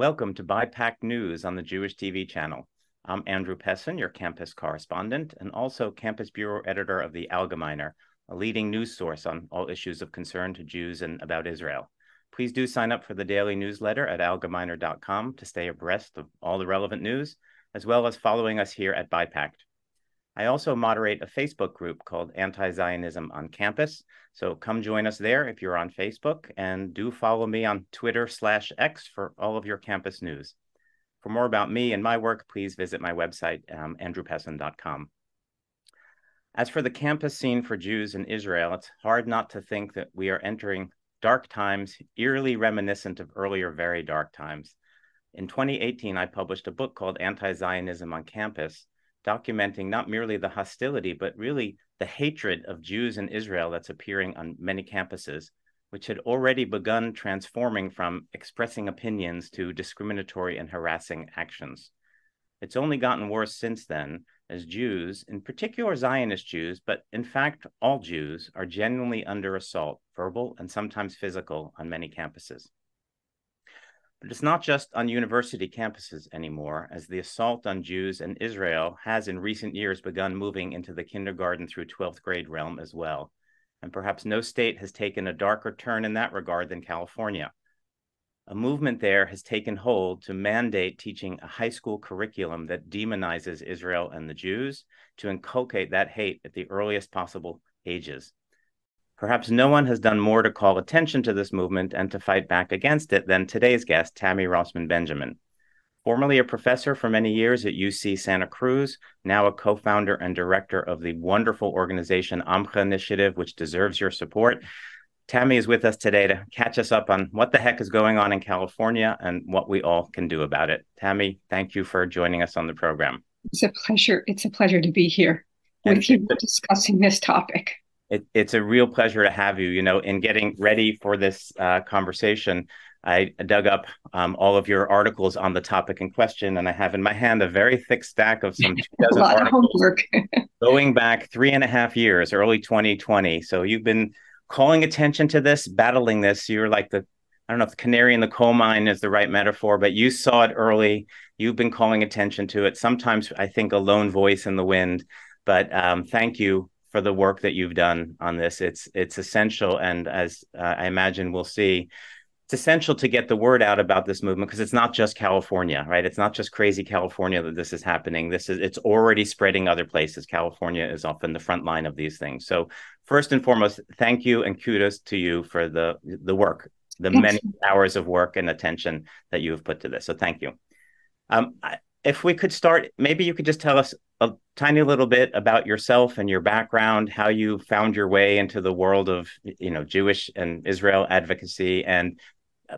Welcome to BiPACT News on the Jewish TV channel. I'm Andrew Pessin, your campus correspondent and also campus bureau editor of the Algemeiner, a leading news source on all issues of concern to Jews and about Israel. Please do sign up for the daily newsletter at algemeiner.com to stay abreast of all the relevant news, as well as following us here at BiPACT. I also moderate a Facebook group called Anti-Zionism on Campus, so come join us there if you're on Facebook, and do follow me on Twitter/X for all of your campus news. For more about me and my work, please visit my website, andrewpessin.com. As for the campus scene for Jews in Israel, it's hard not to think that we are entering dark times, eerily reminiscent of earlier very dark times. In 2018, I published a book called Anti-Zionism on Campus, documenting not merely the hostility, but really the hatred of Jews in Israel that's appearing on many campuses, which had already begun transforming from expressing opinions to discriminatory and harassing actions. It's only gotten worse since then, as Jews, in particular Zionist Jews, but in fact, all Jews, are genuinely under assault, verbal and sometimes physical, on many campuses. But it's not just on university campuses anymore, as the assault on Jews in Israel has in recent years begun moving into the kindergarten through 12th grade realm as well. And perhaps no state has taken a darker turn in that regard than California. A movement there has taken hold to mandate teaching a high school curriculum that demonizes Israel and the Jews, to inculcate that hate at the earliest possible ages. Perhaps no one has done more to call attention to this movement and to fight back against it than today's guest, Tammi Rossman-Benjamin. Formerly a professor for many years at UC Santa Cruz, now a co-founder and director of the wonderful organization Amcha Initiative, which deserves your support. Tammi is with us today to catch us up on what the heck is going on in California and what we all can do about it. Tammi, thank you for joining us on the program. It's a pleasure. It's a pleasure to be here with you discussing this topic. It's a real pleasure to have you. You know, in getting ready for this conversation, I dug up all of your articles on the topic in question, and I have in my hand a very thick stack of some 2,000 articles going back 3.5 years, early 2020. So you've been calling attention to this, battling this. You're like the, I don't know if the canary in the coal mine is the right metaphor, but you saw it early. You've been calling attention to it. Sometimes I think a lone voice in the wind, but thank you for the work that you've done on this. It's essential. And as I imagine we'll see, it's essential to get the word out about this movement, because it's not just California, right? It's not just crazy California that this is happening. It's already spreading other places. California is often the front line of these things. So first and foremost, thank you and kudos to you for the work, the many hours of work and attention that you have put to this. So thank you. If we could start, maybe you could just tell us a tiny little bit about yourself and your background, how you found your way into the world of, you know, Jewish and Israel advocacy. And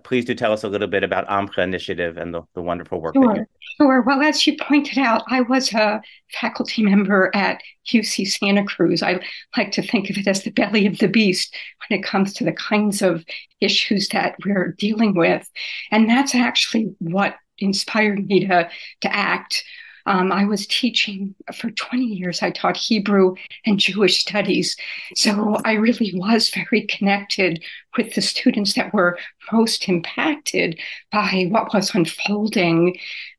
please do tell us a little bit about Amcha Initiative and the wonderful work that you do. Sure. Well, as you pointed out, I was a faculty member at UC Santa Cruz. I like to think of it as the belly of the beast when it comes to the kinds of issues that we're dealing with. And that's actually what inspired me to act. I was teaching for 20 years. I taught Hebrew and Jewish studies. So I really was very connected with the students that were most impacted by what was unfolding,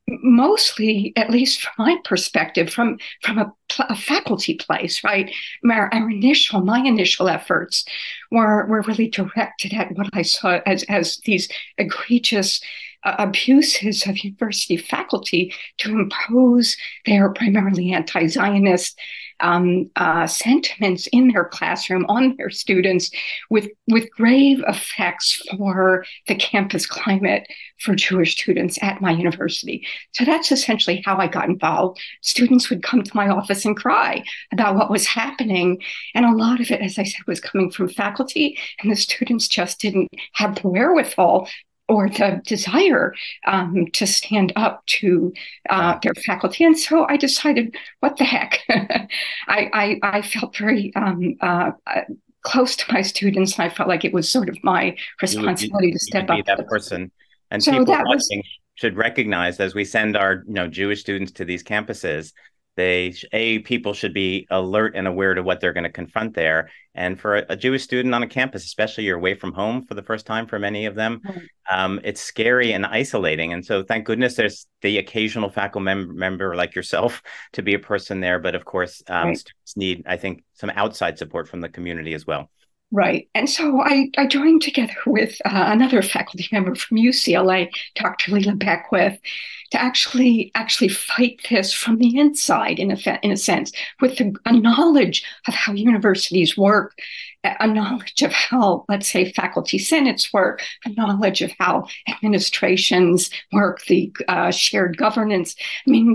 mostly, at least from my perspective, from a faculty place, right? My initial efforts were really directed at what I saw as these egregious abuses of university faculty to impose their primarily anti-Zionist sentiments in their classroom on their students, with grave effects for the campus climate for Jewish students at my university. So that's essentially how I got involved. Students would come to my office and cry about what was happening. And a lot of it, as I said, was coming from faculty, and the students just didn't have the wherewithal or the desire to stand up to their faculty. And so I decided, what the heck? I felt very close to my students, and I felt like it was sort of my responsibility to step up. That person. And so people watching should recognize, as we send our Jewish students to these campuses, People should be alert and aware to what they're going to confront there. And for a Jewish student on a campus, especially you're away from home for the first time for many of them, it's scary and isolating. And so thank goodness there's the occasional faculty member like yourself to be a person there. But of course, students need, I think, some outside support from the community as well. Right. And so I joined together with another faculty member from UCLA, Dr. Leila Beckwith, to actually fight this from the inside, in a sense, with a knowledge of how universities work, a knowledge of how, let's say, faculty senates work, a knowledge of how administrations work, the shared governance. I mean,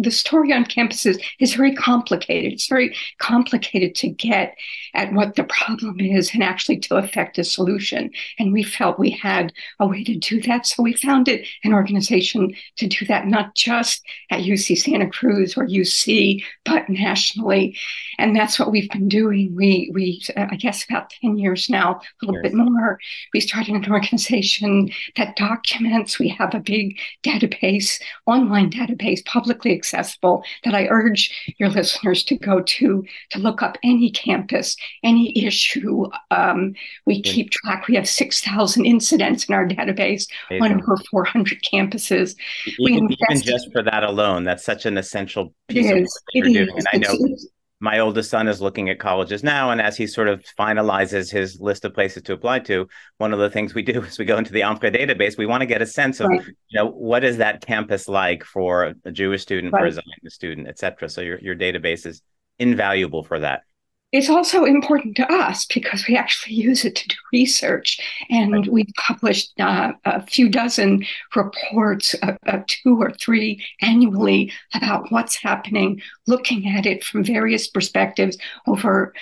the story on campuses is very complicated. It's very complicated to get at what the problem is and actually to effect a solution. And we felt we had a way to do that. So we founded an organization to do that, not just at UC Santa Cruz or UC, but nationally. And that's what we've been doing. We I guess about 10 years now, a little bit more. We started an organization that documents. We have a big database, online database, publicly accessible, that I urge your listeners to go to look up any campus, any issue. We keep track. We have 6,000 incidents in our database on over 400 campuses. Even just for that alone, that's such an essential piece of work that you're doing. And I know my oldest son is looking at colleges now, and as he sort of finalizes his list of places to apply to, one of the things we do is we go into the Amcha database. We want to get a sense of, what is that campus like for a Jewish student, for a Zionist student, et cetera. So your database is invaluable for that. It's also important to us because we actually use it to do research, and we've published a few dozen reports, 2 or 3 annually, about what's happening, looking at it from various perspectives over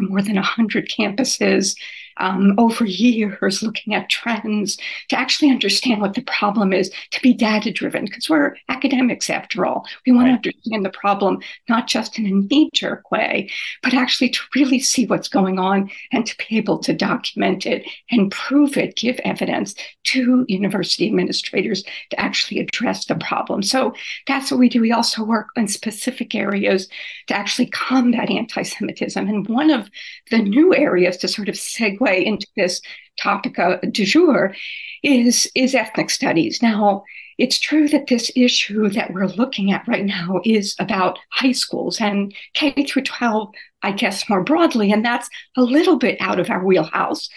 more than 100 campuses. Over years, looking at trends to actually understand what the problem is, to be data-driven, because we're academics after all. We want to understand the problem, not just in a knee-jerk way, but actually to really see what's going on and to be able to document it and prove it, give evidence to university administrators to actually address the problem. So that's what we do. We also work in specific areas to actually combat anti-Semitism. And one of the new areas to sort of segue into this topic du jour is ethnic studies. Now, it's true that this issue that we're looking at right now is about high schools and K through 12, I guess, more broadly, and that's a little bit out of our wheelhouse,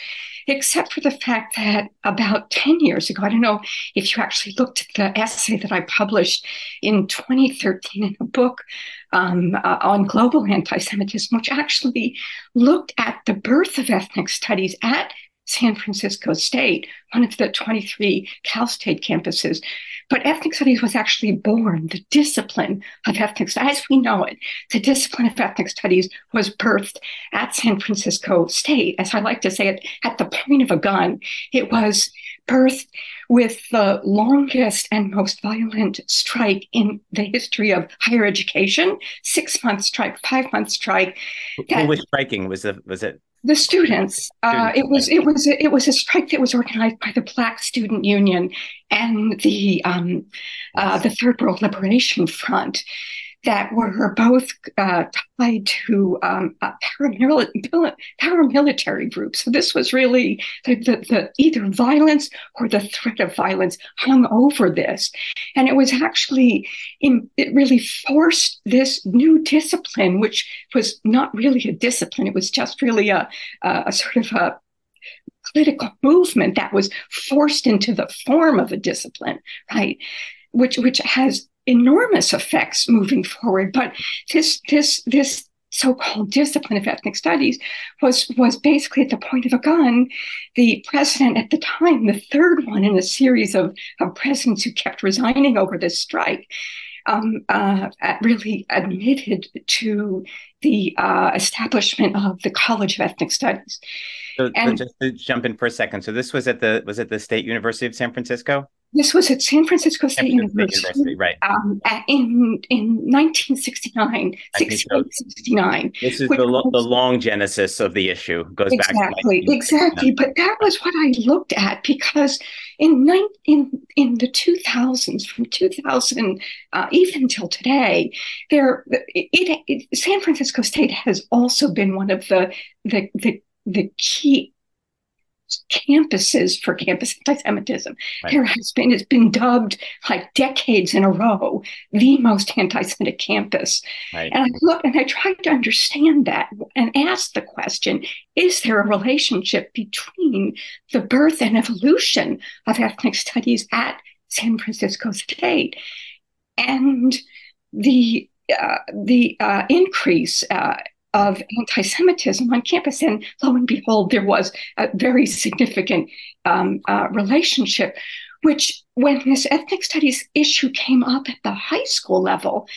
except for the fact that about 10 years ago, I don't know if you actually looked at the essay that I published in 2013 in a book on global anti-Semitism, which actually looked at the birth of ethnic studies at San Francisco State, one of the 23 Cal State campuses. But ethnic studies was actually born, the discipline of ethnic studies, as we know it. The discipline of ethnic studies was birthed at San Francisco State, as I like to say it, at the point of a gun. It was birthed with the longest and most violent strike in the history of higher education, 6-month strike, 5-month strike. Who was striking? Was it? The students. It was a strike that was organized by the Black Student Union and the Third World Liberation Front, that were both tied to paramilitary groups. So this was really the either violence or the threat of violence hung over this. And it was actually, it really forced this new discipline, which was not really a discipline. It was just really a sort of a political movement that was forced into the form of a discipline, right? Which has enormous effects moving forward, but this so-called discipline of ethnic studies was basically at the point of a gun. The president at the time, the third one in a series of presidents who kept resigning over this strike, really admitted to the establishment of the College of Ethnic Studies. So just to jump in for a second, so this was at the State University of San Francisco? This was at San Francisco State University, right? In 1969, 68, 69. This is the long genesis of the issue. It goes exactly, back to exactly. But that was what I looked at, because in the 2000s, from 2000 even till today, San Francisco State has also been one of the key campuses for campus anti-Semitism. Right. It's been dubbed like decades in a row, the most anti-Semitic campus. Right. And I tried to understand that and ask the question, is there a relationship between the birth and evolution of ethnic studies at San Francisco State and the increase of anti-Semitism on campus? And lo and behold, there was a very significant relationship, which when this ethnic studies issue came up at the high school level,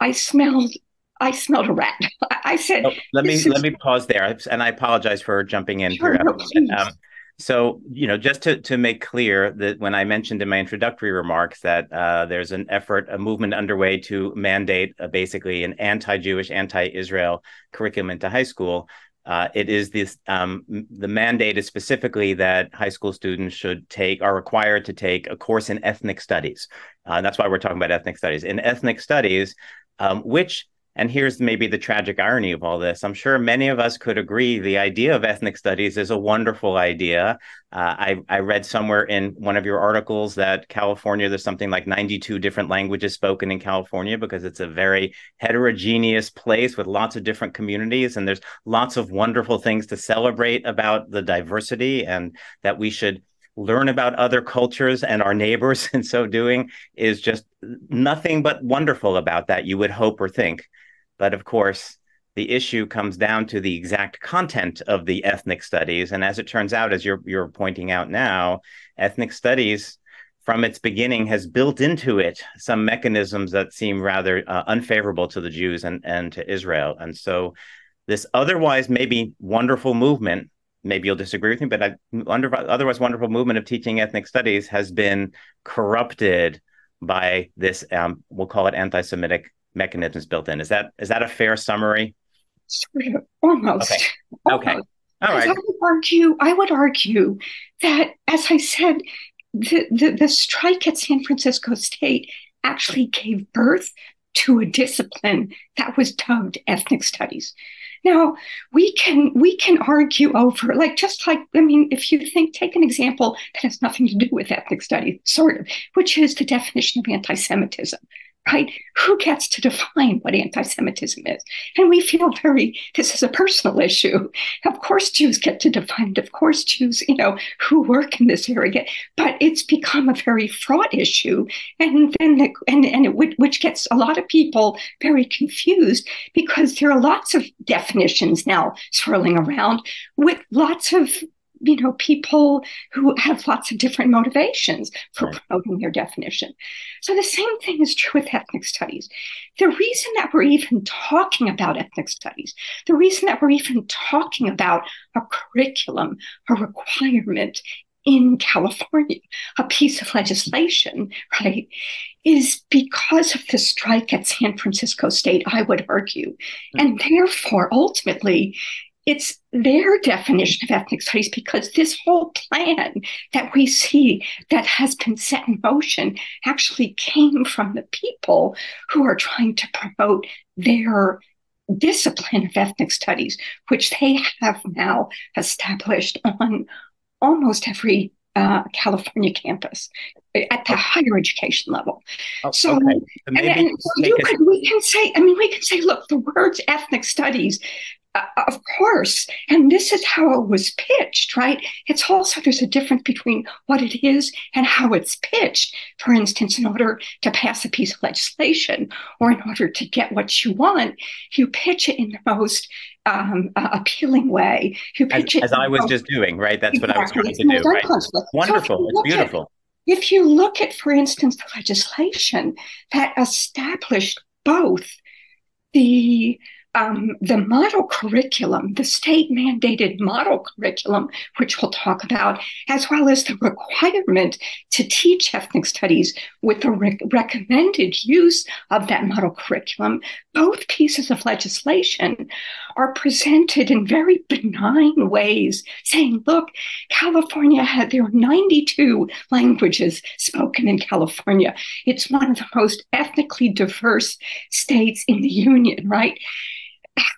I smelled a rat. I said, let me pause there. And I apologize for jumping in. Sure, so, just to make clear that when I mentioned in my introductory remarks that there's a movement underway to mandate basically an anti-Jewish, anti-Israel curriculum into high school, it is this, the mandate is specifically that high school students are required to take a course in ethnic studies. That's why we're talking about ethnic studies. In ethnic studies, and here's maybe the tragic irony of all this. I'm sure many of us could agree the idea of ethnic studies is a wonderful idea. I read somewhere in one of your articles that California, there's something like 92 different languages spoken in California because it's a very heterogeneous place with lots of different communities. And there's lots of wonderful things to celebrate about the diversity, and that we should learn about other cultures and our neighbors in so doing is just nothing but wonderful about that, you would hope or think. But of course, the issue comes down to the exact content of the ethnic studies. And as it turns out, as you're pointing out now, ethnic studies from its beginning has built into it some mechanisms that seem rather unfavorable to the Jews and to Israel. And so this otherwise maybe wonderful movement, maybe you'll disagree with me, but otherwise wonderful movement of teaching ethnic studies has been corrupted by this, we'll call it anti-Semitic mechanisms built in. Is that a fair summary? Sort of, almost. Okay. All right. I would argue that, as I said, the strike at San Francisco State actually gave birth to a discipline that was dubbed ethnic studies. Now, we can argue over, if you think, take an example that has nothing to do with ethnic studies, sort of, which is the definition of anti-Semitism, right? Who gets to define what anti-Semitism is? And we feel this is a personal issue. Of course, Jews get to define it. Of course, Jews, who work in this area get, but it's become a very fraught issue. And then, which gets a lot of people very confused, because there are lots of definitions now swirling around with lots of people who have lots of different motivations for promoting their definition. So the same thing is true with ethnic studies. The reason that we're even talking about ethnic studies, the reason that we're even talking about a curriculum, a requirement in California, a piece of legislation, right, is because of the strike at San Francisco State, I would argue. And therefore, ultimately, it's their definition of ethnic studies, because this whole plan that we see that has been set in motion actually came from the people who are trying to promote their discipline of ethnic studies, which they have now established on almost every California campus at the higher education level. We can say, look, the words ethnic studies, of course, and this is how it was pitched, right? It's also, there's a difference between what it is and how it's pitched. For instance, in order to pass a piece of legislation or in order to get what you want, you pitch it in the most appealing way. You pitch it as I was just doing, right? That's exactly what I was trying to do, right? Wonderful. So it's beautiful. If you look at, for instance, the legislation that established both the the model curriculum, the state-mandated model curriculum, which we'll talk about, as well as the requirement to teach ethnic studies with the recommended use of that model curriculum, both pieces of legislation are presented in very benign ways, saying, look, California had there are 92 languages spoken in California. It's one of the most ethnically diverse states in the union, right?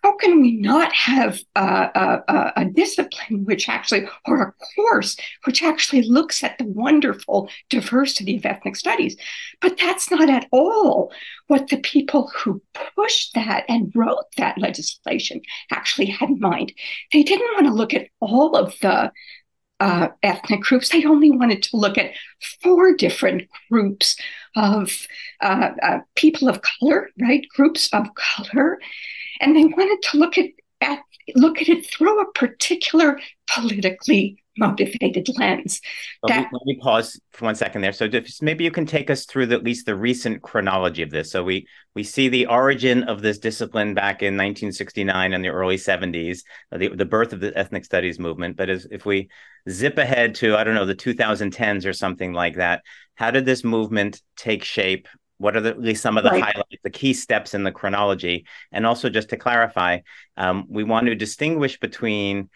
How can we not have a discipline which actually, or a course which actually looks at the wonderful diversity of ethnic studies? But that's not at all what the people who pushed that and wrote that legislation actually had in mind. They didn't want to look at all of the ethnic groups. They only wanted to look at four different groups of people of color, right? Groups of color. And they wanted to look at it through a particular politically motivated lens. Let me pause for 1 second there. So just, maybe you can take us through at least the recent chronology of this. So we see the origin of this discipline back in 1969 and the early 70s, the birth of the ethnic studies movement. But if we zip ahead to, I don't know, the 2010s or something like that, how did this movement take shape? What are at least some of the highlights, the key steps in the chronology? And also, just to clarify, we want to distinguish between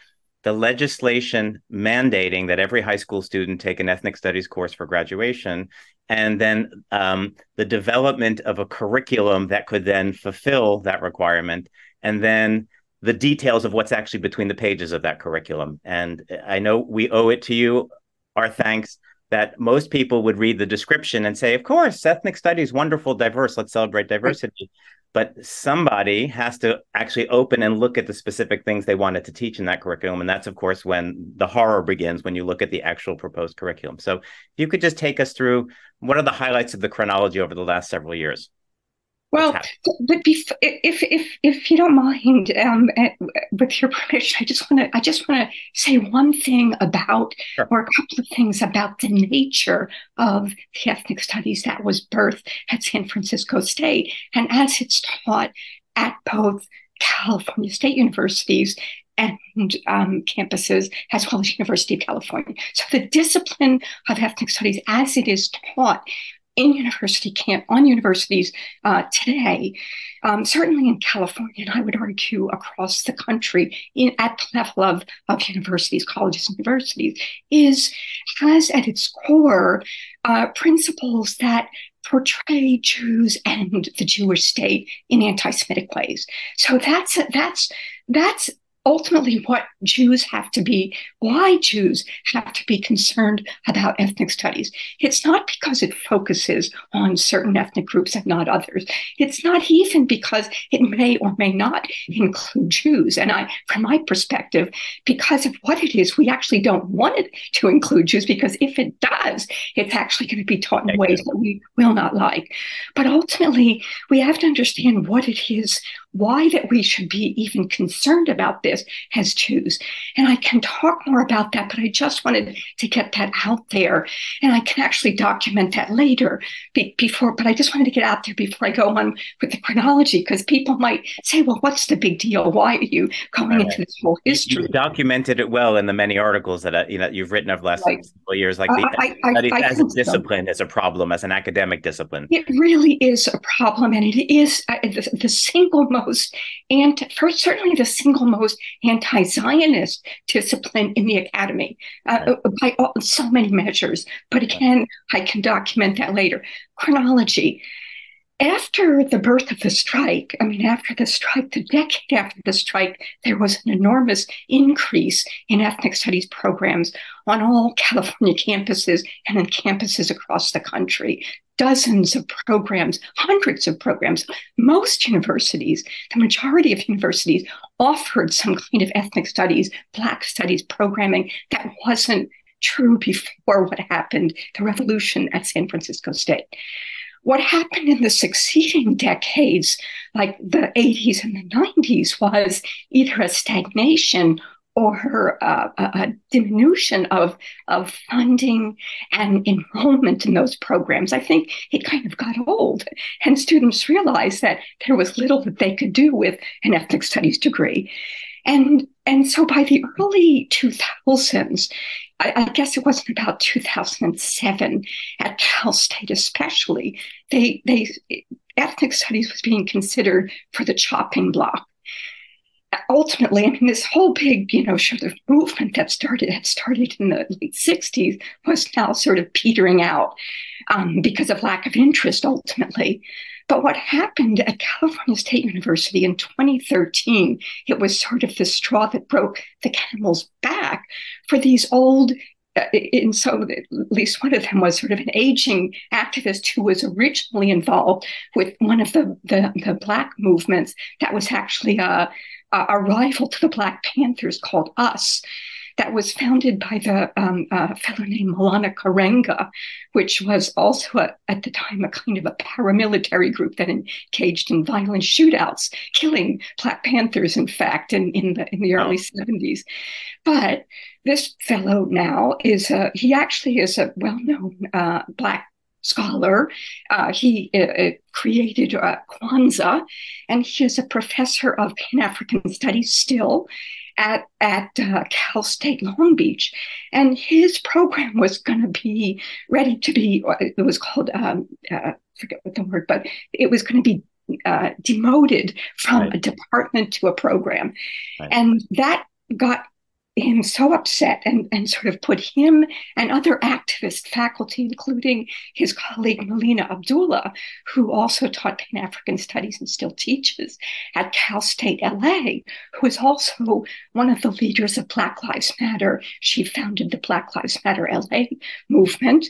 the legislation mandating that every high school student take an ethnic studies course for graduation, and then the development of a curriculum that could then fulfill that requirement, and then the details of what's actually between the pages of that curriculum. And I know we owe it to you, our thanks, that most people would read the description and say, of course, ethnic studies, wonderful, diverse, let's celebrate diversity. But somebody has to actually open and look at the specific things they wanted to teach in that curriculum. And that's, of course, when the horror begins, when you look at the actual proposed curriculum. So if you could just take us through, what are the highlights of the chronology over the last several years? Well, but if you don't mind, with your permission, I just want to say one thing about, or a couple of things about the nature of the ethnic studies that was birthed at San Francisco State, and as it's taught at both California State universities and campuses, as well as University of California. So the discipline of ethnic studies, as it is taught in university camp, on universities today, certainly in California, and I would argue across the country at the level of universities, colleges and universities, has at its core principles that portray Jews and the Jewish state in anti-Semitic ways. So that's ultimately what why Jews have to be concerned about ethnic studies. It's not because it focuses on certain ethnic groups and not others. It's not even because it may or may not include Jews. And from my perspective, because of what it is, we actually don't want it to include Jews, because if it does, it's actually going to be taught in ways that we will not like. But ultimately, we have to understand what it is, why that we should be even concerned about this as Jews. And I can talk more about that, but I just wanted to get that out there. And I can actually document that later but I just wanted to get out there before I go on with the chronology, because people might say, well, what's the big deal? Why are you going into this whole history? You documented it well in the many articles that you've written over the last several years, like as a discipline, as a problem, as an academic discipline. It really is a problem, and it is the single most, and certainly the single most anti-Zionist discipline in the academy by so many measures. But again, I can document that later. Chronology. After the birth of the strike, the decade after the strike, there was an enormous increase in ethnic studies programs on all California campuses and in campuses across the country. Dozens of programs, hundreds of programs. Most universities, the majority of universities, offered some kind of ethnic studies, Black studies programming that wasn't true before what happened, the revolution at San Francisco State. What happened in the succeeding decades, like the 80s and the 90s, was either a stagnation or a diminution of funding and enrollment in those programs. I think it kind of got old, and students realized that there was little that they could do with an ethnic studies degree. And so by the early 2000s, I guess it wasn't about 2007, at Cal State especially, ethnic studies was being considered for the chopping block. Ultimately, I mean, this whole big, sort of movement that started in the late 60s was now sort of petering out because of lack of interest, ultimately. But what happened at California State University in 2013, it was sort of the straw that broke the camel's back for these old, and so at least one of them was sort of an aging activist who was originally involved with one of the Black movements that was actually a rival to the Black Panthers called US, that was founded by a fellow named Maulana Karenga, which was also at the time a kind of a paramilitary group that engaged in violent shootouts, killing Black Panthers, in fact, in the early 70s. But this fellow now is a well-known Black scholar. He created Kwanzaa, and he is a professor of Pan-African studies still at Cal State Long Beach. And his program was going to be ready to be, it was called, I forget what the word, but it was going to be demoted from a department to a program. Right. And that got him so upset and sort of put him and other activist faculty, including his colleague Melina Abdullah, who also taught Pan-African studies and still teaches at Cal State LA, who is also one of the leaders of Black Lives Matter. She founded the Black Lives Matter LA movement,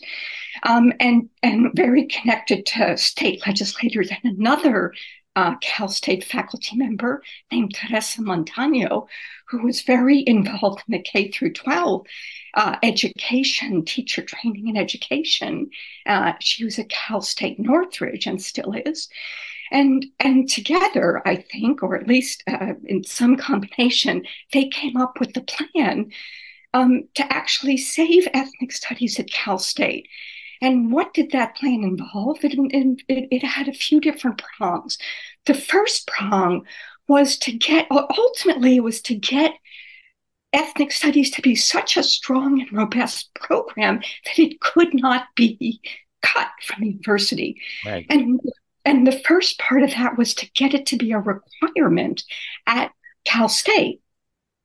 and very connected to state legislators, and another Cal State faculty member named Teresa Montaño, who was very involved in the K-12 education, teacher training and education. She was at Cal State Northridge and still is. And together, I think, or at least in some combination, they came up with the plan to actually save ethnic studies at Cal State. And what did that plan involve? It had a few different prongs. The first prong was to get ethnic studies to be such a strong and robust program that it could not be cut from the university. Right. And the first part of that was to get it to be a requirement at Cal State.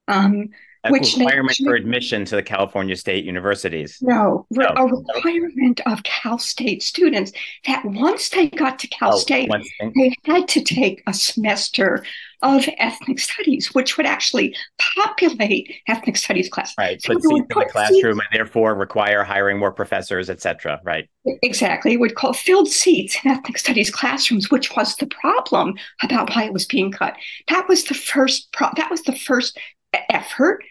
A requirement for admission to the California State universities. A requirement of Cal State students that once they got to Cal State, they had to take a semester of ethnic studies, which would actually populate ethnic studies classes. Right, so put seats in the classroom and therefore require hiring more professors, et cetera, right? Exactly. It would call filled seats in ethnic studies classrooms, which was the problem about why it was being cut. That was the first effort.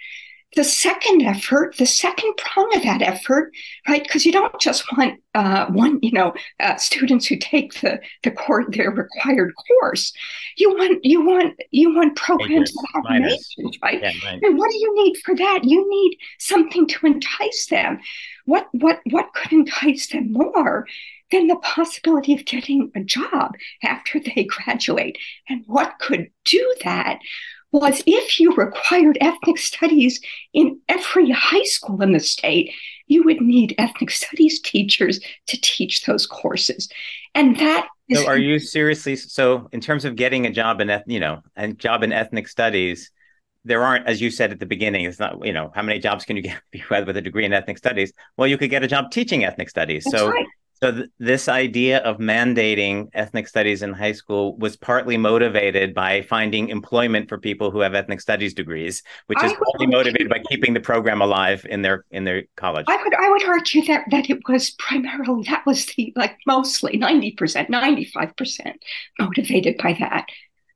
The second prong of that effort, right? Because you don't just want students who take their required course. You want programs that have majors, right? Yeah, right? And what do you need for that? You need something to entice them. What could entice them more than the possibility of getting a job after they graduate? And what could do that was if you required ethnic studies in every high school in the state, you would need ethnic studies teachers to teach those courses. And that is... So are you seriously... So in terms of getting a job in ethnic studies, there aren't, as you said at the beginning, it's not, how many jobs can you get with a degree in ethnic studies? Well, you could get a job teaching ethnic studies. That's right. So this idea of mandating ethnic studies in high school was partly motivated by finding employment for people who have ethnic studies degrees, which is partly motivated by keeping the program alive in their college. I would argue that it was primarily, that was mostly 90%, 95% motivated by that.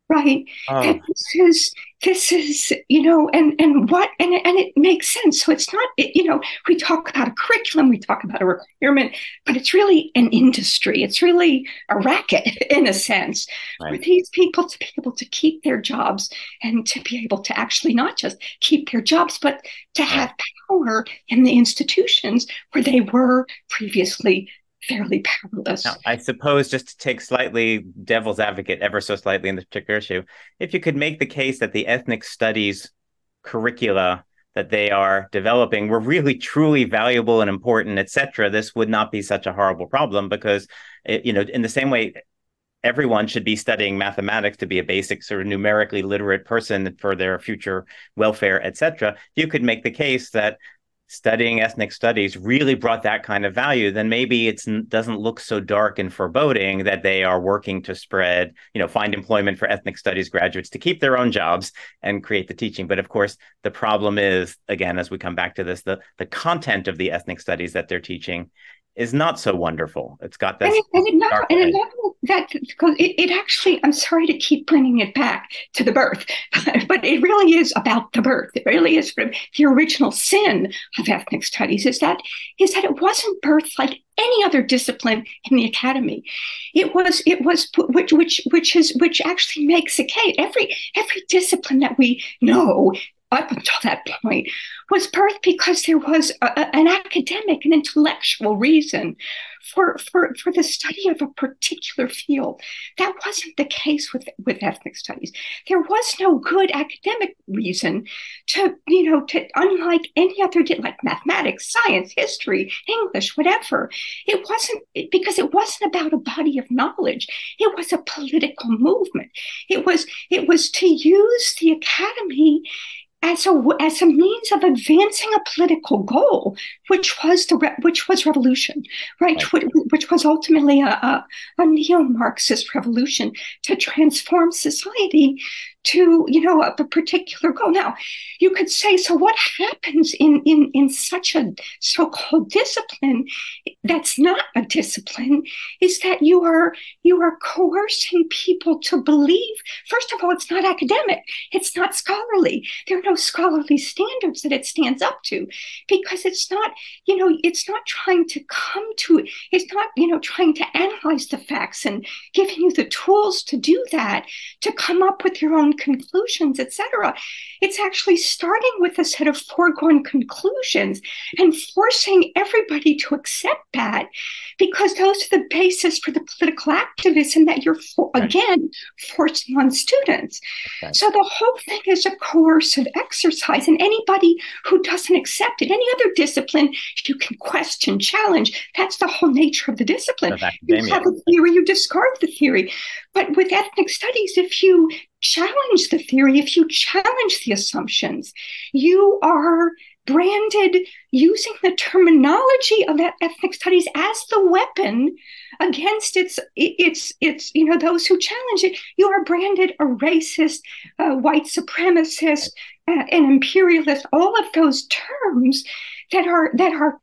Right. And this is, you know, and it makes sense. So it's not, you know, we talk about a curriculum, we talk about a requirement, but it's really an industry. It's really a racket in a sense, right, for these people to be able to keep their jobs and to be able to actually not just keep their jobs, but to have power in the institutions where they were previously fairly powerless. Now, I suppose, just to take slightly devil's advocate ever so slightly in this particular issue, if you could make the case that the ethnic studies curricula that they are developing were really truly valuable and important, et cetera, this would not be such a horrible problem, because, you know, in the same way, everyone should be studying mathematics to be a basic sort of numerically literate person for their future welfare, et cetera. You could make the case that studying ethnic studies really brought that kind of value, then maybe it doesn't look so dark and foreboding that they are working to spread, you know, find employment for ethnic studies graduates to keep their own jobs and create the teaching. But of course, the problem is, again, as we come back to this, the content of the ethnic studies that they're teaching is not so wonderful. It's got that. It actually, I'm sorry to keep bringing it back to the birth, but it really is about the birth. It really is from the original sin of ethnic studies is that it wasn't birthed like any other discipline in the academy. It was which actually makes a case. Every discipline that we know up until that point was birthed because there was an academic and intellectual reason for the study of a particular field. That wasn't the case with ethnic studies. There was no good academic reason to unlike any other, like mathematics, science, history, English, whatever. It wasn't, because it wasn't about a body of knowledge. It was a political movement. It was to use the academy as a means of advancing a political goal, which was revolution, right? Which was ultimately a neo-Marxist revolution to transform society to, you know, a particular goal. Now, you could say, so what happens in such a so-called discipline that's not a discipline is that you are coercing people to believe. First of all, it's not academic. It's not scholarly. There are no scholarly standards that it stands up to, because it's not, you know, it's not trying to come to, it's not, you know, trying to analyze the facts and giving you the tools to do that, to come up with your own conclusions, etc. It's actually starting with a set of foregone conclusions and forcing everybody to accept that, because those are the basis for the political activism that you're, again, forcing on students. Okay. So the whole thing is a coercive exercise, and anybody who doesn't accept it, any other discipline, you can question, challenge. That's the whole nature of the discipline. You have a theory, you discard the theory. But with ethnic studies, if you challenge the theory, if you challenge the assumptions, you are branded using the terminology of ethnic studies as the weapon against its you know, those who challenge it. You are branded a racist, white supremacist, an imperialist, all of those terms that are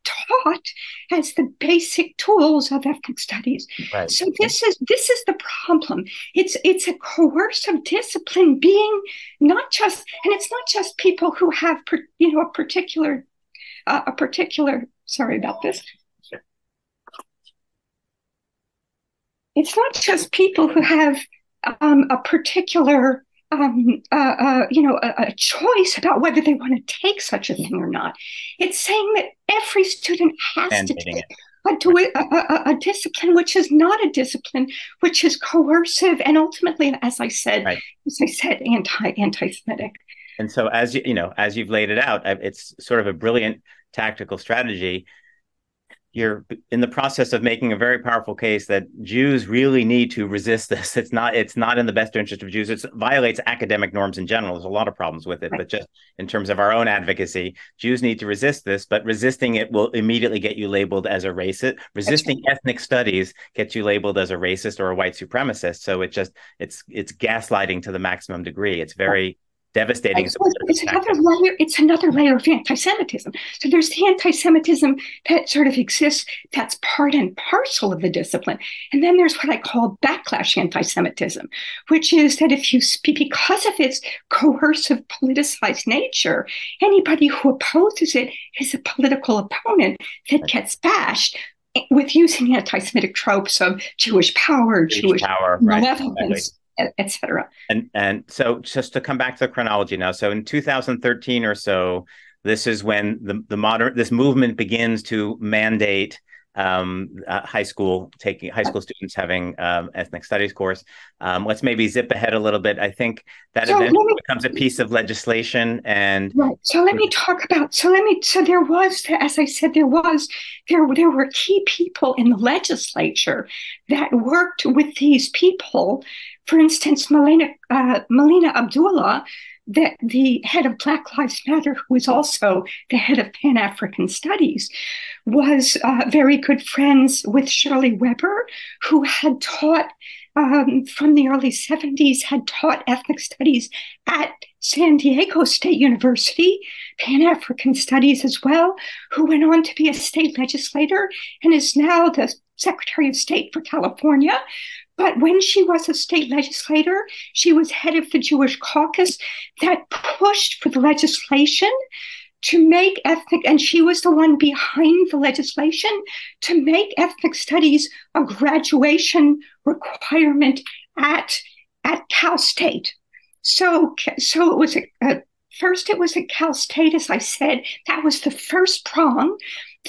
taught as the basic tools of ethnic studies. Right. So this is the problem. It's a coercive discipline being not just people who have, you know, a particular. Sorry about this. Sure. It's not just people who have a particular, you know, a choice about whether they want to take such a thing or not. It's saying that every student has to take a discipline which is not a discipline, which is coercive, and ultimately, as I said, anti-Semitic. And so, as you know, as you've laid it out, it's sort of a brilliant tactical strategy. You're in the process of making a very powerful case that Jews really need to resist this. It's not in the best interest of Jews. It violates academic norms in general. There's a lot of problems with it, but just in terms of our own advocacy, Jews need to resist this, but resisting it will immediately get you labeled as a racist. Resisting ethnic studies gets you labeled as a racist or a white supremacist. So it's gaslighting to the maximum degree. It's very devastating. It's another layer of anti-Semitism. So there's the anti-Semitism that sort of exists, that's part and parcel of the discipline. And then there's what I call backlash anti-Semitism, which is that if you speak, because of its coercive, politicized nature, anybody who opposes it is a political opponent that gets bashed with using anti-Semitic tropes of Jewish power, Jewish malevolence. Right. Exactly. Etc. And so just to come back to the chronology now. So in 2013 or so, this is when this movement begins to mandate high school students having ethnic studies course. Let's maybe zip ahead a little bit. I think that eventually becomes a piece of legislation. And right. So let me talk about. So there was, as I said, there were key people in the legislature that worked with these people. For instance, Melina Abdullah, the head of Black Lives Matter, who was also the head of Pan-African Studies, was very good friends with Shirley Weber, who had taught from the early 70s, had taught ethnic studies at San Diego State University, Pan-African Studies as well, who went on to be a state legislator and is now the Secretary of State for California. But when she was a state legislator, she was head of the Jewish caucus that pushed for the legislation to make ethnic, and she was the one behind the legislation to make ethnic studies a graduation requirement at Cal State. So it was first it was at Cal State, as I said, that was the first prong.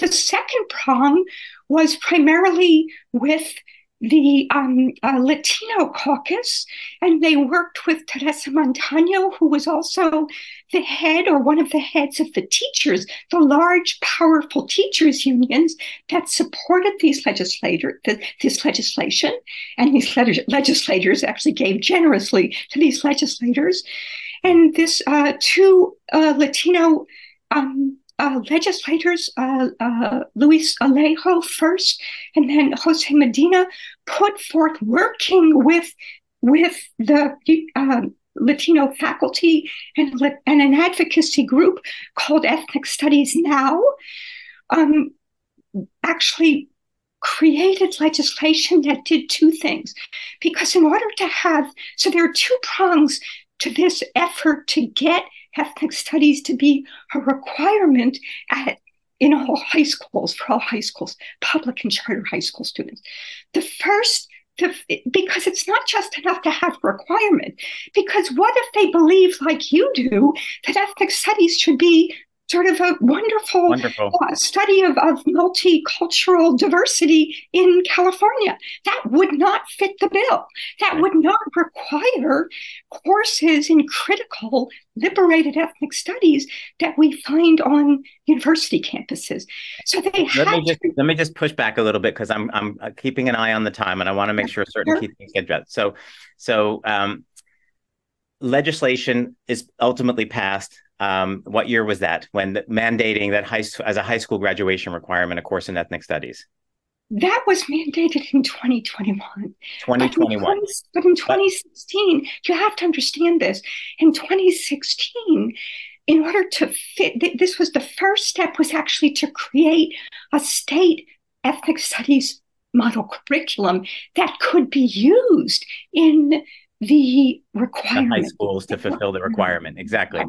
The second prong was primarily with the Latino caucus, and they worked with Teresa Montaño, who was also the head or one of the heads of the teachers, the large, powerful teachers unions that supported these legislation, and these legislators actually gave generously to these legislators. And this two Latino legislators, Luis Alejo first, and then Jose Medina, put forth, working with the Latino faculty and an advocacy group called Ethnic Studies Now, actually created legislation that did two things. Because in order to have, so there are two prongs to this effort to get ethnic studies to be a requirement in all high schools, for all high schools, public and charter high school students. The first, because it's not just enough to have a requirement, because what if they believe, like you do, that ethnic studies should be sort of a wonderful study of multicultural diversity in California? That would not fit the bill. That would not require courses in critical liberated ethnic studies that we find on university campuses. So they let me just push back a little bit, because I'm keeping an eye on the time, and I want to make sure certain key things get addressed. So legislation is ultimately passed. What year was that? When mandating that as a high school graduation requirement, a course in ethnic studies? That was mandated in 2021. But in 2016, you have to understand this. In 2016, in order to fit, this was the first step, was actually to create a state ethnic studies model curriculum that could be used in the requirement. The high schools to fulfill the requirement. Exactly.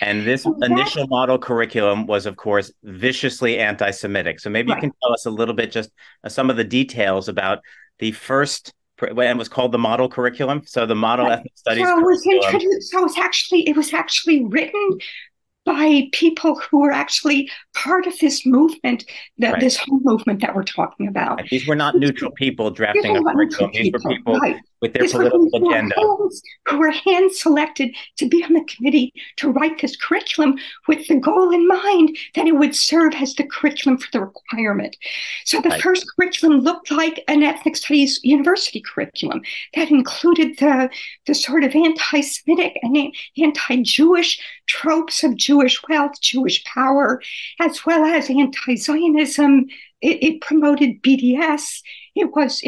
And this initial model curriculum was, of course, viciously anti-Semitic. So maybe you can tell us a little bit, just some of the details about the first, and it was called the model curriculum. So the model ethnic studies. So it was introduced. So it was actually written by people who were actually part of this movement, this whole movement that we're talking about. Right. These were not neutral people drafting a curriculum. These were people with their political agenda. Who were hand-selected to be on the committee to write this curriculum with the goal in mind that it would serve as the curriculum for the requirement. So the first curriculum looked like an ethnic studies university curriculum that included the sort of anti-Semitic and anti-Jewish tropes of Jewish wealth, Jewish power, as well as anti-Zionism. It promoted BDS. It was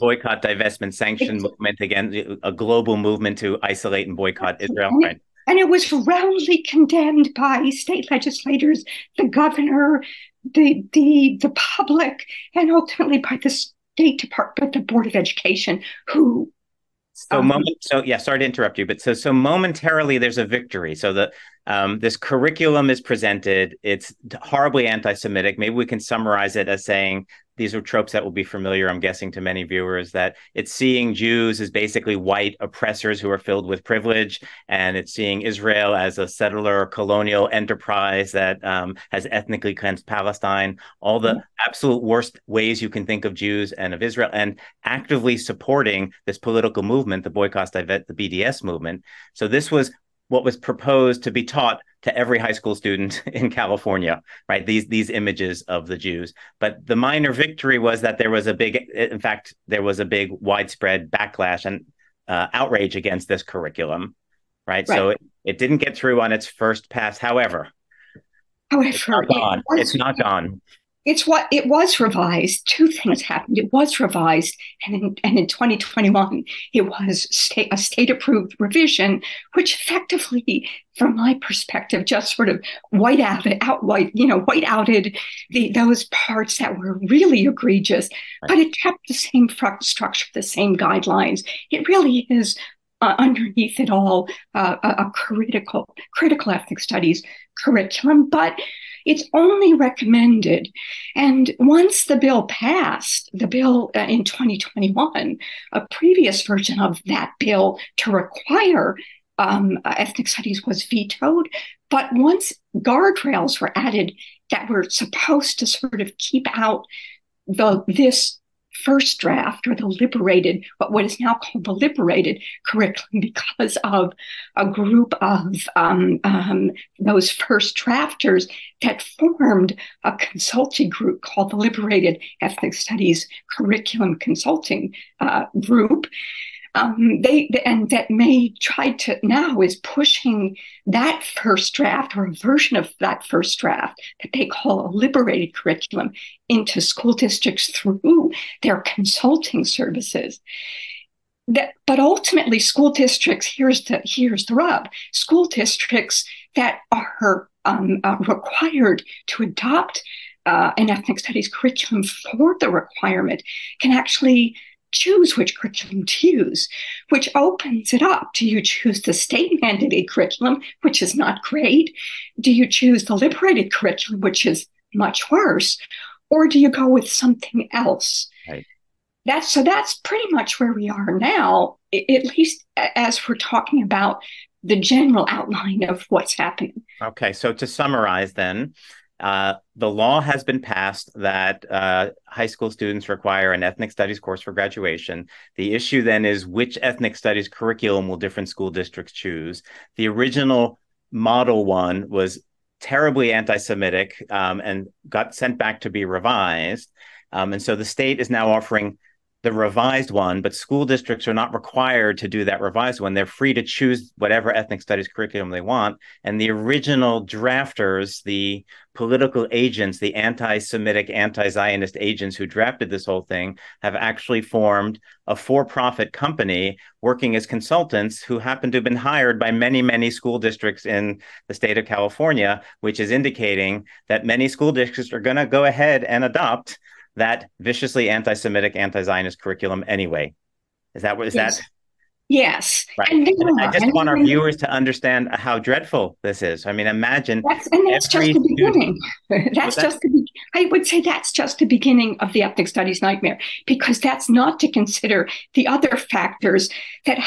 boycott, divestment, sanction movement, again, a global movement to isolate and boycott Israel. Right? And it was roundly condemned by state legislators, the governor, the public, and ultimately by the State Department, the Board of Education, who... sorry to interrupt you, but so momentarily there's a victory. So the this curriculum is presented. It's horribly anti-Semitic. Maybe we can summarize it as saying these are tropes that will be familiar, I'm guessing, to many viewers, that it's seeing Jews as basically white oppressors who are filled with privilege, and it's seeing Israel as a settler colonial enterprise that has ethnically cleansed Palestine, all the absolute worst ways you can think of Jews and of Israel, and actively supporting this political movement, the Boycott, Divest, the BDS movement. So this was what was proposed to be taught to every high school student in California, right? These images of the Jews. But the minor victory was that there was a big, in fact, there was a big widespread backlash and outrage against this curriculum, right? So it didn't get through on its first pass. However, it's not gone. It was revised. Two things happened. It was revised, and in 2021, it was a state-approved revision, which effectively, from my perspective, just sort of white-outed those parts that were really egregious. Right. But it kept the same structure, the same guidelines. It really is underneath it all a critical ethnic studies curriculum, but it's only recommended. And once the bill passed, the bill in 2021, a previous version of that bill to require ethnic studies was vetoed. But once guardrails were added that were supposed to sort of keep out this first draft, or the liberated, what is now called the liberated curriculum, because of a group of those first drafters that formed a consulting group called the Liberated Ethnic Studies Curriculum Consulting Group. That is pushing that first draft, or a version of that first draft that they call a liberated curriculum, into school districts through their consulting services. But ultimately, school districts, here's the rub, school districts that are required to adopt an ethnic studies curriculum for the requirement can actually choose which curriculum to use, which opens it up. Do you choose the state mandated curriculum, which is not great? Do you choose the liberated curriculum, which is much worse? Or do you go with something else? Right. That's pretty much where we are now, at least as we're talking about the general outline of what's happening. Okay, so to summarize then, the law has been passed that high school students require an ethnic studies course for graduation. The issue then is, which ethnic studies curriculum will different school districts choose? The original model one was terribly anti-Semitic and got sent back to be revised. And so the state is now offering the revised one, but school districts are not required to do that revised one. They're free to choose whatever ethnic studies curriculum they want. And the original drafters, the political agents, the anti-Semitic, anti-Zionist agents who drafted this whole thing, have actually formed a for-profit company working as consultants who happen to have been hired by many, many school districts in the state of California, which is indicating that many school districts are going to go ahead and adopt that viciously anti-Semitic, anti-Zionist curriculum anyway. Is that? Yes. Right. I just want our viewers to understand how dreadful this is. I mean, imagine. That's just the beginning. I would say that's just the beginning of the ethnic studies nightmare, because that's not to consider the other factors that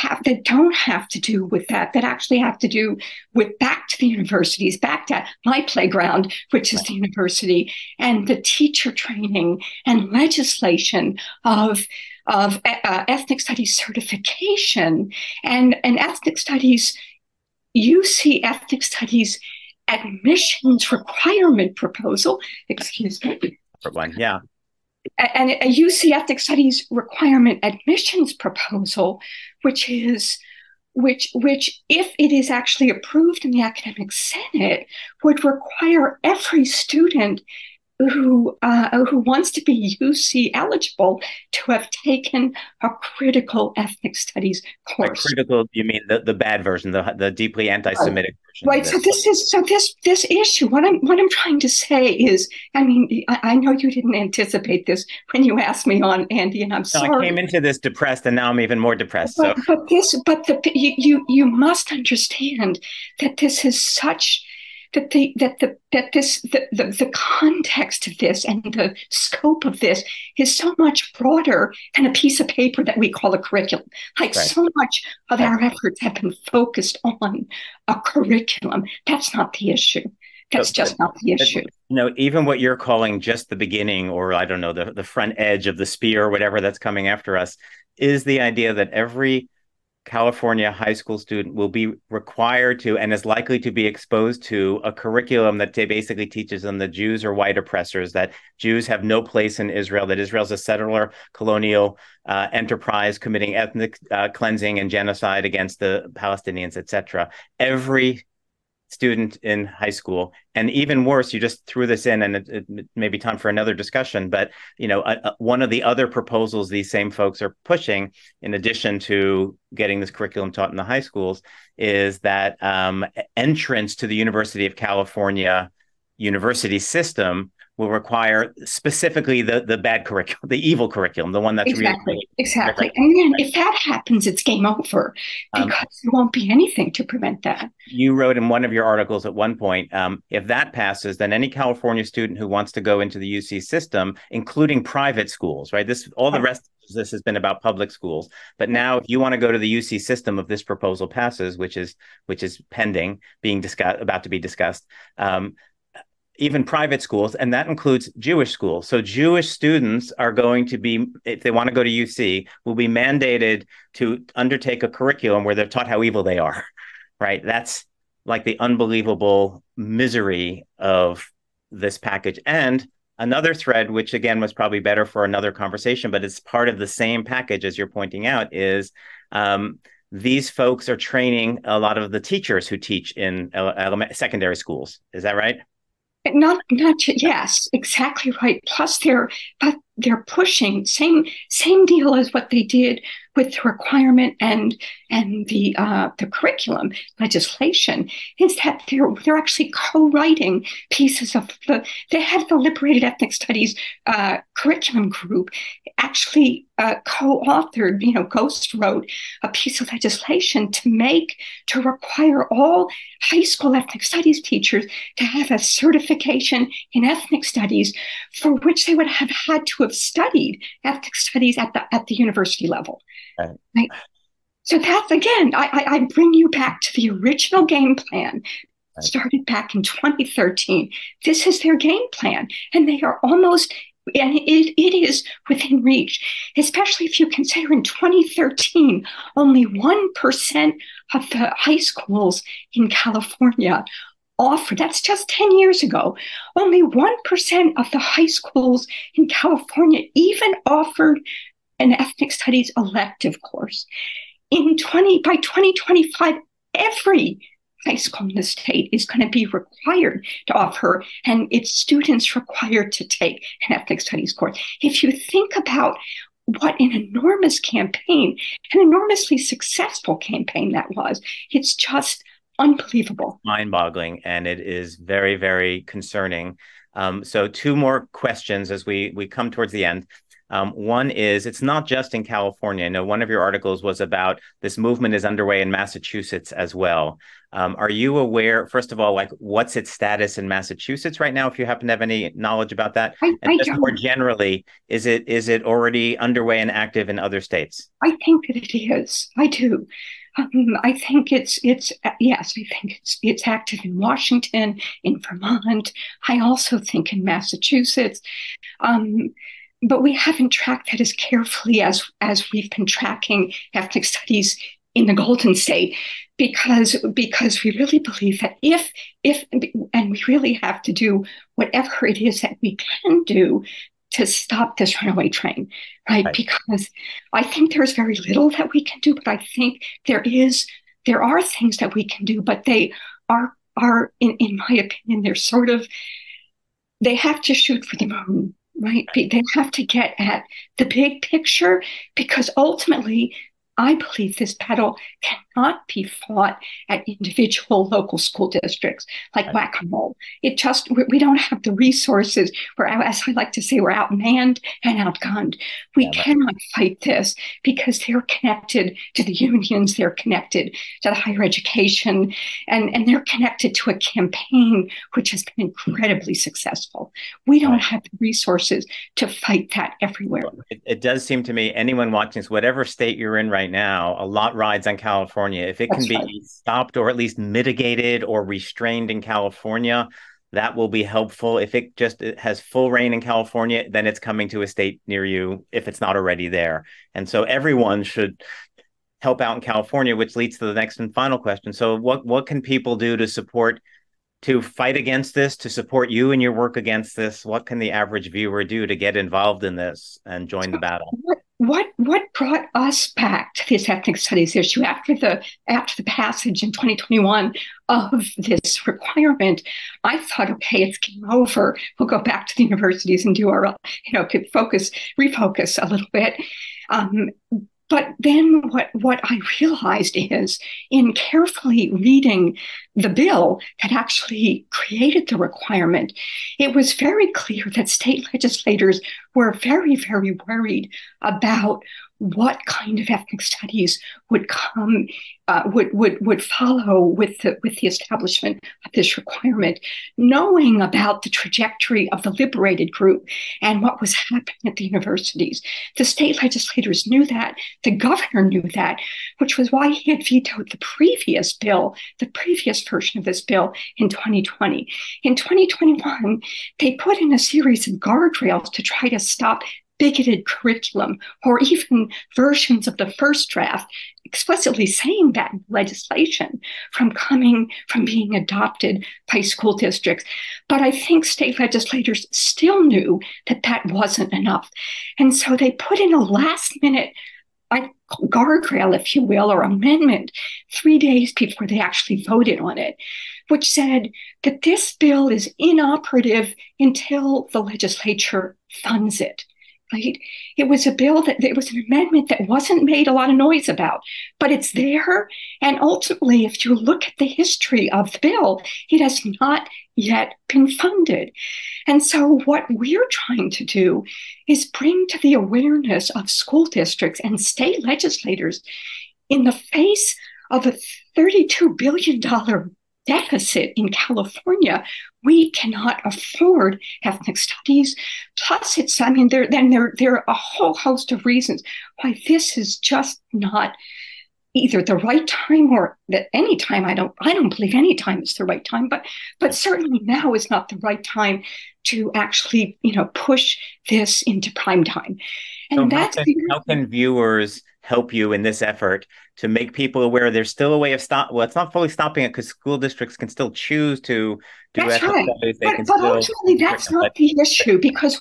don't have to do with that actually have to do with back to the universities, back to my playground, which is the university, and the teacher training and legislation of ethnic studies certification and ethnic studies, UC ethnic studies admissions requirement proposal, excuse me. Yeah. And a UC ethnic studies requirement admissions proposal, which if it is actually approved in the academic senate, would require every student who wants to be UC eligible to have taken a critical ethnic studies course. By critical, you mean the bad version, the deeply anti-Semitic version. Right. So this issue, what I'm trying to say is, I mean, I know you didn't anticipate this when you asked me on, Andy, and I'm sorry. I came into this depressed, and now I'm even more depressed. So. But you must understand that this is such. That the context of this and the scope of this is so much broader than a piece of paper that we call a curriculum. Like, right. So much of our efforts have been focused on a curriculum. That's not the issue. That's just not the issue. No, even what you're calling just the beginning, or I don't know, the front edge of the spear or whatever that's coming after us, is the idea that every California high school student will be required to and is likely to be exposed to a curriculum that basically teaches them that Jews are white oppressors, that Jews have no place in Israel, that Israel's a settler colonial enterprise committing ethnic cleansing and genocide against the Palestinians, etc. Every student in high school, and even worse, you just threw this in, and it may be time for another discussion, but you know, one of the other proposals these same folks are pushing, in addition to getting this curriculum taught in the high schools, is that entrance to the University of California university system will require specifically the bad curriculum, the evil curriculum, the one that's exactly. And then if that happens, it's game over, because there won't be anything to prevent that. You wrote in one of your articles at one point, if that passes, then any California student who wants to go into the UC system, including private schools, right? The rest of this has been about public schools, but now if you want to go to the UC system, if this proposal passes, which is pending, being discussed, about to be discussed. Even private schools, and that includes Jewish schools. So Jewish students are going to be, if they want to go to UC, will be mandated to undertake a curriculum where they're taught how evil they are, right? That's like the unbelievable misery of this package. And another thread, which again was probably better for another conversation, but it's part of the same package as you're pointing out, is these folks are training a lot of the teachers who teach in secondary schools. Is that right? Not yes, exactly right. Plus, they're pushing same deal as what they did with the requirement and the curriculum legislation, is that they're actually co-writing pieces of they had the Liberated Ethnic Studies Curriculum Group actually co-authored, ghost wrote a piece of legislation to require all high school ethnic studies teachers to have a certification in ethnic studies, for which they would have had to have studied ethnic studies at the university level. Right. So that's, again, I bring you back to the original game plan, right? Started back in 2013. This is their game plan, and they are almost, and it is within reach, especially if you consider in 2013, only 1% of the high schools in California offered, that's just 10 years ago, only 1% of the high schools in California even offered an ethnic studies elective course. By 2025, every high school in the state is going to be required to offer, and its students required to take, an ethnic studies course. If you think about what an enormous campaign, an enormously successful campaign that was, it's just unbelievable. Mind-boggling, and it is very, very concerning. So two more questions as we come towards the end. One is, it's not just in California. I know one of your articles was about this movement is underway in Massachusetts as well. Are you aware, first of all, like, what's its status in Massachusetts right now, if you happen to have any knowledge about that? And more generally, is it already underway and active in other states? I think that it is. I do. I think it's active in Washington, in Vermont. I also think in Massachusetts. But we haven't tracked that as carefully as we've been tracking ethnic studies in the Golden State, because we really believe that if and we really have to do whatever it is that we can do to stop this runaway train, right? Because I think there's very little that we can do, but I think there are things that we can do, but they are in my opinion, they're sort of they have to shoot for the moon, right? They have to get at the big picture, because ultimately, I believe this battle cannot be fought at individual local school districts like whack-a-mole. It just, we don't have the resources. We're, as I like to say, we're outmanned and outgunned. We cannot fight this because they're connected to the unions, they're connected to the higher education, and they're connected to a campaign which has been incredibly successful. We don't have the resources to fight that everywhere. It does seem to me, anyone watching this, whatever state you're in right now, a lot rides on California. If it can be stopped or at least mitigated or restrained in California, that will be helpful. If it just has full reign in California, then it's coming to a state near you if it's not already there. And so everyone should help out in California, which leads to the next and final question. So what can people do to support, to fight against this, to support you and your work against this? What can the average viewer do to get involved in this and join the battle? What brought us back to this ethnic studies issue after the passage in 2021 of this requirement? I thought, okay, it's game over. We'll go back to the universities and do our, refocus a little bit. But then what I realized is, in carefully reading the bill that actually created the requirement, it was very clear that state legislators were very, very worried about what kind of ethnic studies would come, would follow with the establishment of this requirement, knowing about the trajectory of the Liberated group and what was happening at the universities. The state legislators knew that, the governor knew that, which was why he had vetoed the previous bill, the previous version of this bill in 2020. In 2021, they put in a series of guardrails to try to stop bigoted curriculum, or even versions of the first draft explicitly saying that legislation, from being adopted by school districts. But I think state legislators still knew that that wasn't enough. And so they put in a last minute guardrail, if you will, or amendment 3 days before they actually voted on it, which said that this bill is inoperative until the legislature funds it. Right? It was a bill that it was an amendment that wasn't made a lot of noise about, but it's there. And ultimately, if you look at the history of the bill, it has not yet been funded. And so what we're trying to do is bring to the awareness of school districts and state legislators, in the face of a $32 billion deficit in California, we cannot afford ethnic studies. Plus, there are a whole host of reasons why this is just not either the right time, or that any time. I don't believe any time is the right time, but certainly now is not the right time to actually, push this into prime time. And so that's how can viewers help you in this effort to make people aware there's still a way of it's not fully stopping it, because school districts can still choose to do ethnic studies. But ultimately, that's not the issue, because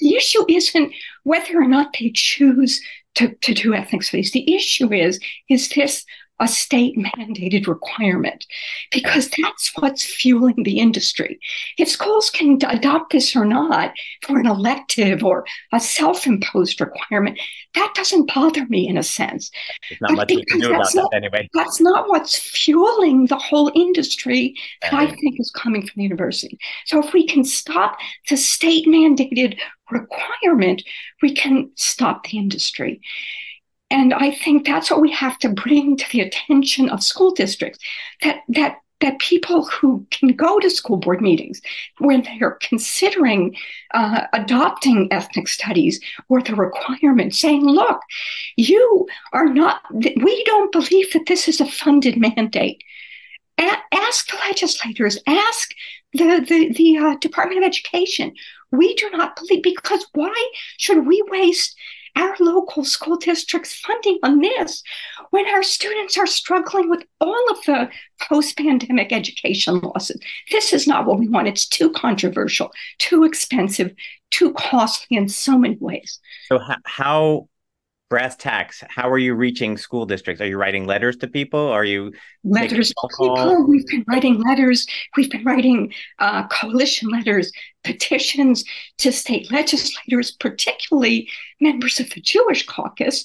the issue isn't whether or not they choose to do ethnic studies. The issue is this a state-mandated requirement? Because that's what's fueling the industry. If schools can adopt this or not for an elective or a self-imposed requirement, that doesn't bother me in a sense. There's not much we can do about that anyway. That's not what's fueling the whole industry that I think is coming from the university. So if we can stop the state-mandated requirement, we can stop the industry. And I think that's what we have to bring to the attention of school districts, that people who can go to school board meetings when they are considering adopting ethnic studies or the requirement, saying, look, we don't believe that this is a funded mandate. Ask the legislators, ask the Department of Education. We do not believe, because why should we waste our local school districts' funding on this when our students are struggling with all of the post-pandemic education losses? This is not what we want. It's too controversial, too expensive, too costly in so many ways. So how brass tacks, how are you reaching school districts? Are you writing letters to people? Are you letters to people? We've been writing letters. We've been writing coalition letters, petitions to state legislators, particularly members of the Jewish caucus,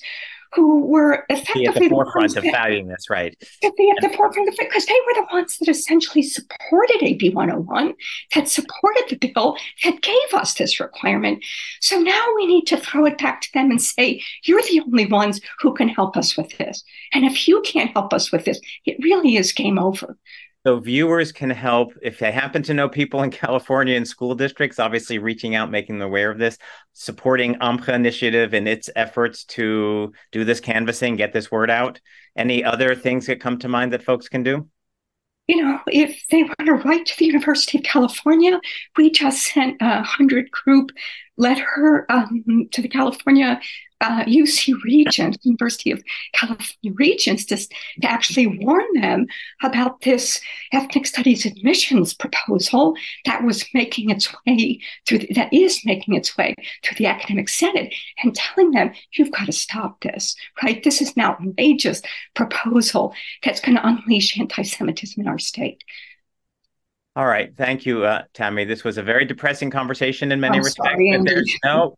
who were effectively at the forefront of valuing this, right? At the forefront of it, because they were the ones that essentially supported AB 101, that supported the bill, that gave us this requirement. So now we need to throw it back to them and say, you're the only ones who can help us with this. And if you can't help us with this, it really is game over. So viewers can help if they happen to know people in California and school districts, obviously reaching out, making them aware of this, supporting Amcha Initiative and its efforts to do this canvassing, get this word out. Any other things that come to mind that folks can do? You know, if they want to write to the University of California, we just sent a 100-group letter to the California UC Regents, University of California Regents, to actually warn them about this ethnic studies admissions proposal that was making its way through, that is making its way through the Academic Senate, and telling them, you've got to stop this, right? This is an outrageous proposal that's going to unleash anti-Semitism in our state. All right. Thank you, Tammi. This was a very depressing conversation in many respects. But there's no,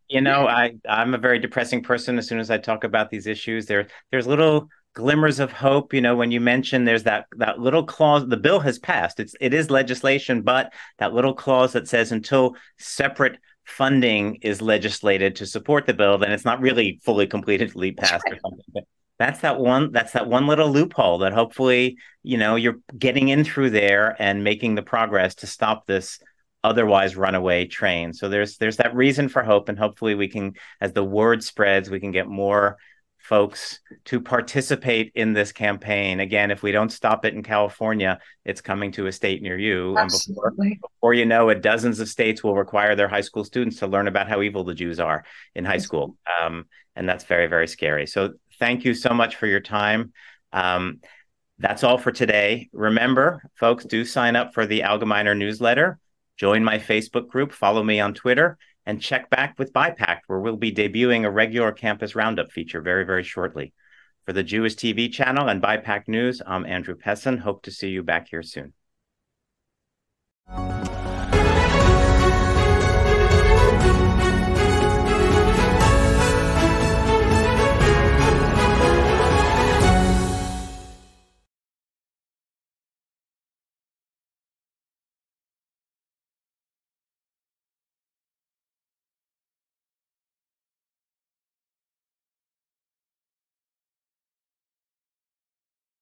I'm a very depressing person. As soon as I talk about these issues, there's little glimmers of hope. You know, when you mention there's that little clause, the bill has passed. It is legislation, but that little clause that says until separate funding is legislated to support the bill, then it's not really fully completely passed or something. That's that one little loophole that hopefully, you're getting in through there and making the progress to stop this otherwise runaway train. So there's that reason for hope. And hopefully we can, as the word spreads, we can get more folks to participate in this campaign. Again, if we don't stop it in California, it's coming to a state near you. Absolutely. And before you know it, dozens of states will require their high school students to learn about how evil the Jews are in high school. And that's very, very scary. So thank you so much for your time. That's all for today. Remember, folks, do sign up for the Algemeiner newsletter, join my Facebook group, follow me on Twitter, and check back with BiPACT, where we'll be debuting a regular campus roundup feature very, very shortly. For the Jewish TV channel and BiPACT News, I'm Andrew Pessin. Hope to see you back here soon.